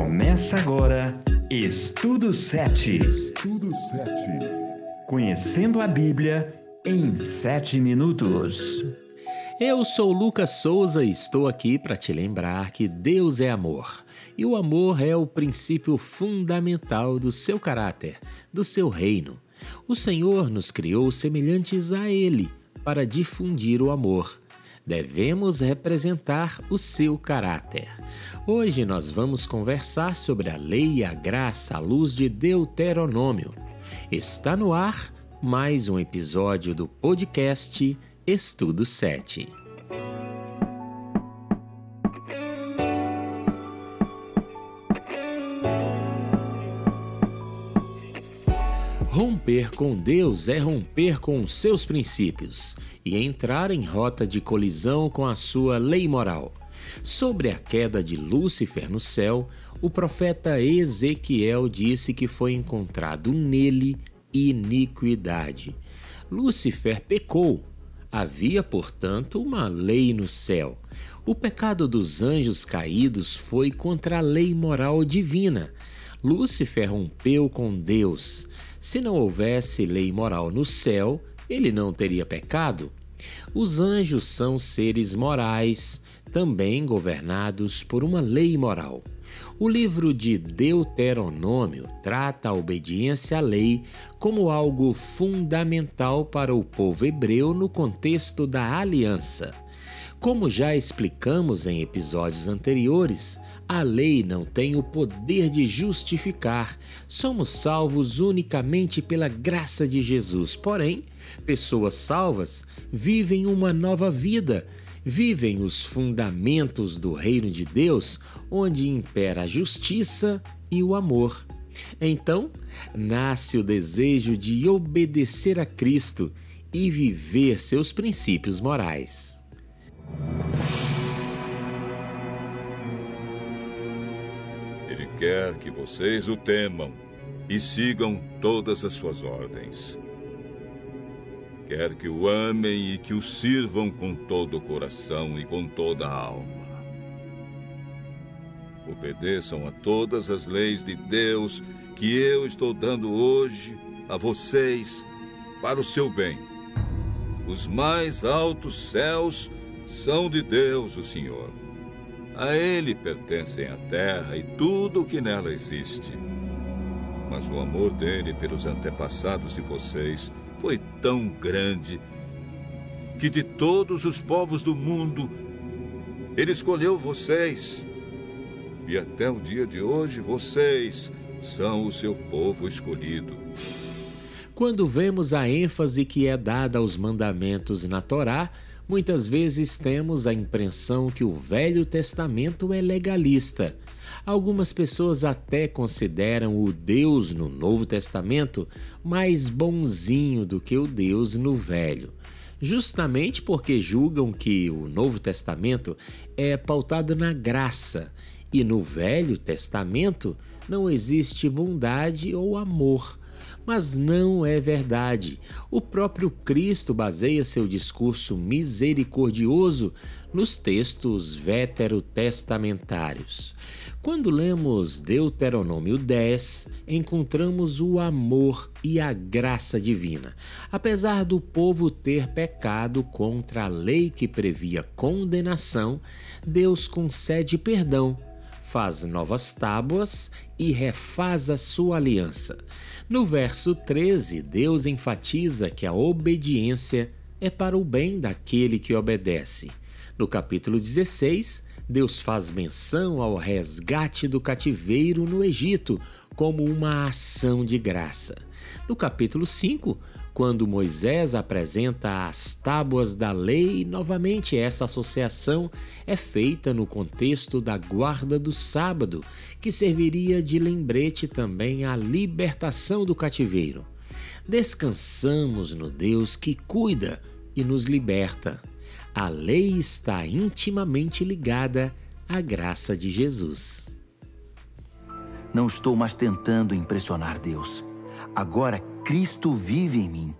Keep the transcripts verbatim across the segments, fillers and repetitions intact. Começa agora Estudo sete. Estudo sete. Conhecendo a Bíblia em sete minutos. Eu sou Lucas Souza e estou aqui para te lembrar que Deus é amor. E o amor é o princípio fundamental do seu caráter, do seu reino. O Senhor nos criou semelhantes a Ele para difundir o amor. Devemos representar o seu caráter. Hoje nós vamos conversar sobre a lei e a graça à luz de Deuteronômio. Está no ar mais um episódio do podcast Estudo sete. Romper com Deus é romper com os seus princípios e entrar em rota de colisão com a sua lei moral. Sobre a queda de Lúcifer no céu, o profeta Ezequiel disse que foi encontrado nele iniquidade. Lúcifer pecou. Havia, portanto, uma lei no céu. O pecado dos anjos caídos foi contra a lei moral divina. Lúcifer rompeu com Deus. Se não houvesse lei moral no céu, ele não teria pecado. Os anjos são seres morais, também governados por uma lei moral. O livro de Deuteronômio trata a obediência à lei como algo fundamental para o povo hebreu no contexto da aliança. Como já explicamos em episódios anteriores, a lei não tem o poder de justificar. Somos salvos unicamente pela graça de Jesus. Porém, pessoas salvas vivem uma nova vida, vivem os fundamentos do reino de Deus, onde impera a justiça e o amor. Então, nasce o desejo de obedecer a Cristo e viver seus princípios morais. Ele quer que vocês o temam e sigam todas as suas ordens. Quer que o amem e que o sirvam com todo o coração e com toda a alma. Obedeçam a todas as leis de Deus que eu estou dando hoje a vocês para o seu bem. Os mais altos céus são de Deus, o Senhor. A Ele pertencem a terra e tudo o que nela existe. Mas o amor dele pelos antepassados de vocês foi tão grande que de todos os povos do mundo Ele escolheu vocês. E até o dia de hoje vocês são o seu povo escolhido. Quando vemos a ênfase que é dada aos mandamentos na Torá, muitas vezes temos a impressão que o Velho Testamento é legalista. Algumas pessoas até consideram o Deus no Novo Testamento mais bonzinho do que o Deus no Velho, justamente porque julgam que o Novo Testamento é pautado na graça e no Velho Testamento não existe bondade ou amor. Mas não é verdade. O próprio Cristo baseia seu discurso misericordioso nos textos veterotestamentários. Quando lemos Deuteronômio dez, encontramos o amor e a graça divina. Apesar do povo ter pecado contra a lei que previa condenação, Deus concede perdão, faz novas tábuas e refaz a sua aliança. No verso treze, Deus enfatiza que a obediência é para o bem daquele que obedece. No capítulo dezesseis, Deus faz menção ao resgate do cativeiro no Egito como uma ação de graça. No capítulo cinco, quando Moisés apresenta as tábuas da lei, novamente essa associação é feita no contexto da guarda do sábado, que serviria de lembrete também à libertação do cativeiro. Descansamos no Deus que cuida e nos liberta. A lei está intimamente ligada à graça de Jesus. Não estou mais tentando impressionar Deus. Agora Cristo vive em mim.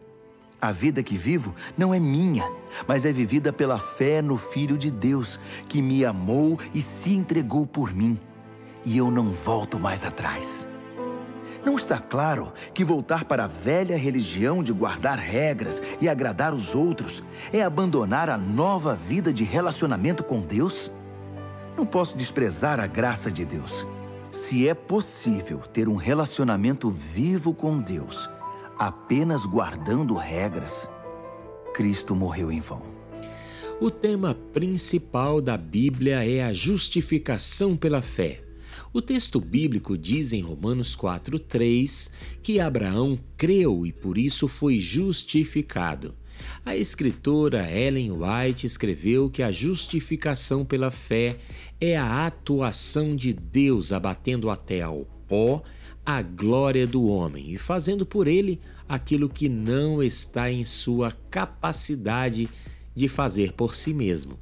A vida que vivo não é minha, mas é vivida pela fé no Filho de Deus, que me amou e se entregou por mim. e eu não volto mais atrás. Não está claro que voltar para a velha religião de guardar regras e agradar os outros é abandonar a nova vida de relacionamento com Deus? Não posso desprezar a graça de Deus. Se é possível ter um relacionamento vivo com Deus apenas guardando regras, Cristo morreu em vão. O tema principal da Bíblia é a justificação pela fé. O texto bíblico diz em Romanos quatro, três que Abraão creu e por isso foi justificado. A escritora Ellen White escreveu que a justificação pela fé é a atuação de Deus abatendo até ao pó a glória do homem e fazendo por ele aquilo que não está em sua capacidade de fazer por si mesmo.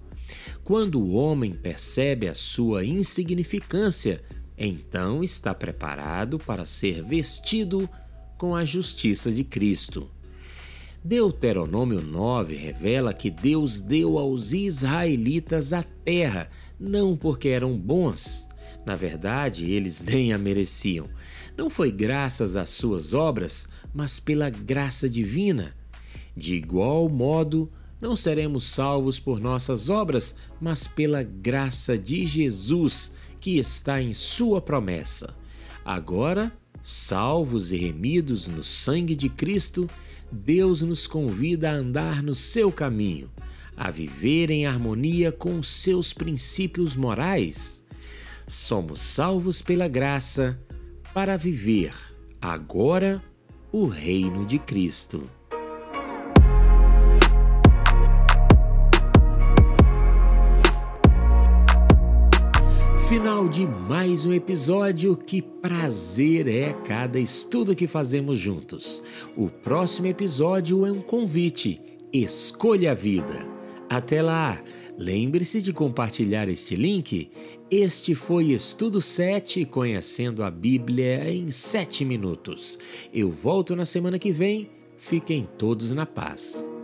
Quando o homem percebe a sua insignificância, então está preparado para ser vestido com a justiça de Cristo. Deuteronômio nove revela que Deus deu aos israelitas a terra, não porque eram bons. Na verdade, eles nem a mereciam. Não foi graças às suas obras, mas pela graça divina. De igual modo, não seremos salvos por nossas obras, mas pela graça de Jesus, que está em sua promessa. Agora, salvos e remidos no sangue de Cristo, Deus nos convida a andar no seu caminho, a viver em harmonia com os seus princípios morais. Somos salvos pela graça para viver agora o reino de Cristo. Final de mais um episódio, que prazer é cada estudo que fazemos juntos. O próximo episódio é um convite, escolha a vida. Até lá, lembre-se de compartilhar este link. Este foi Estudo sete, Conhecendo a Bíblia em sete minutos. Eu volto na semana que vem, fiquem todos na paz.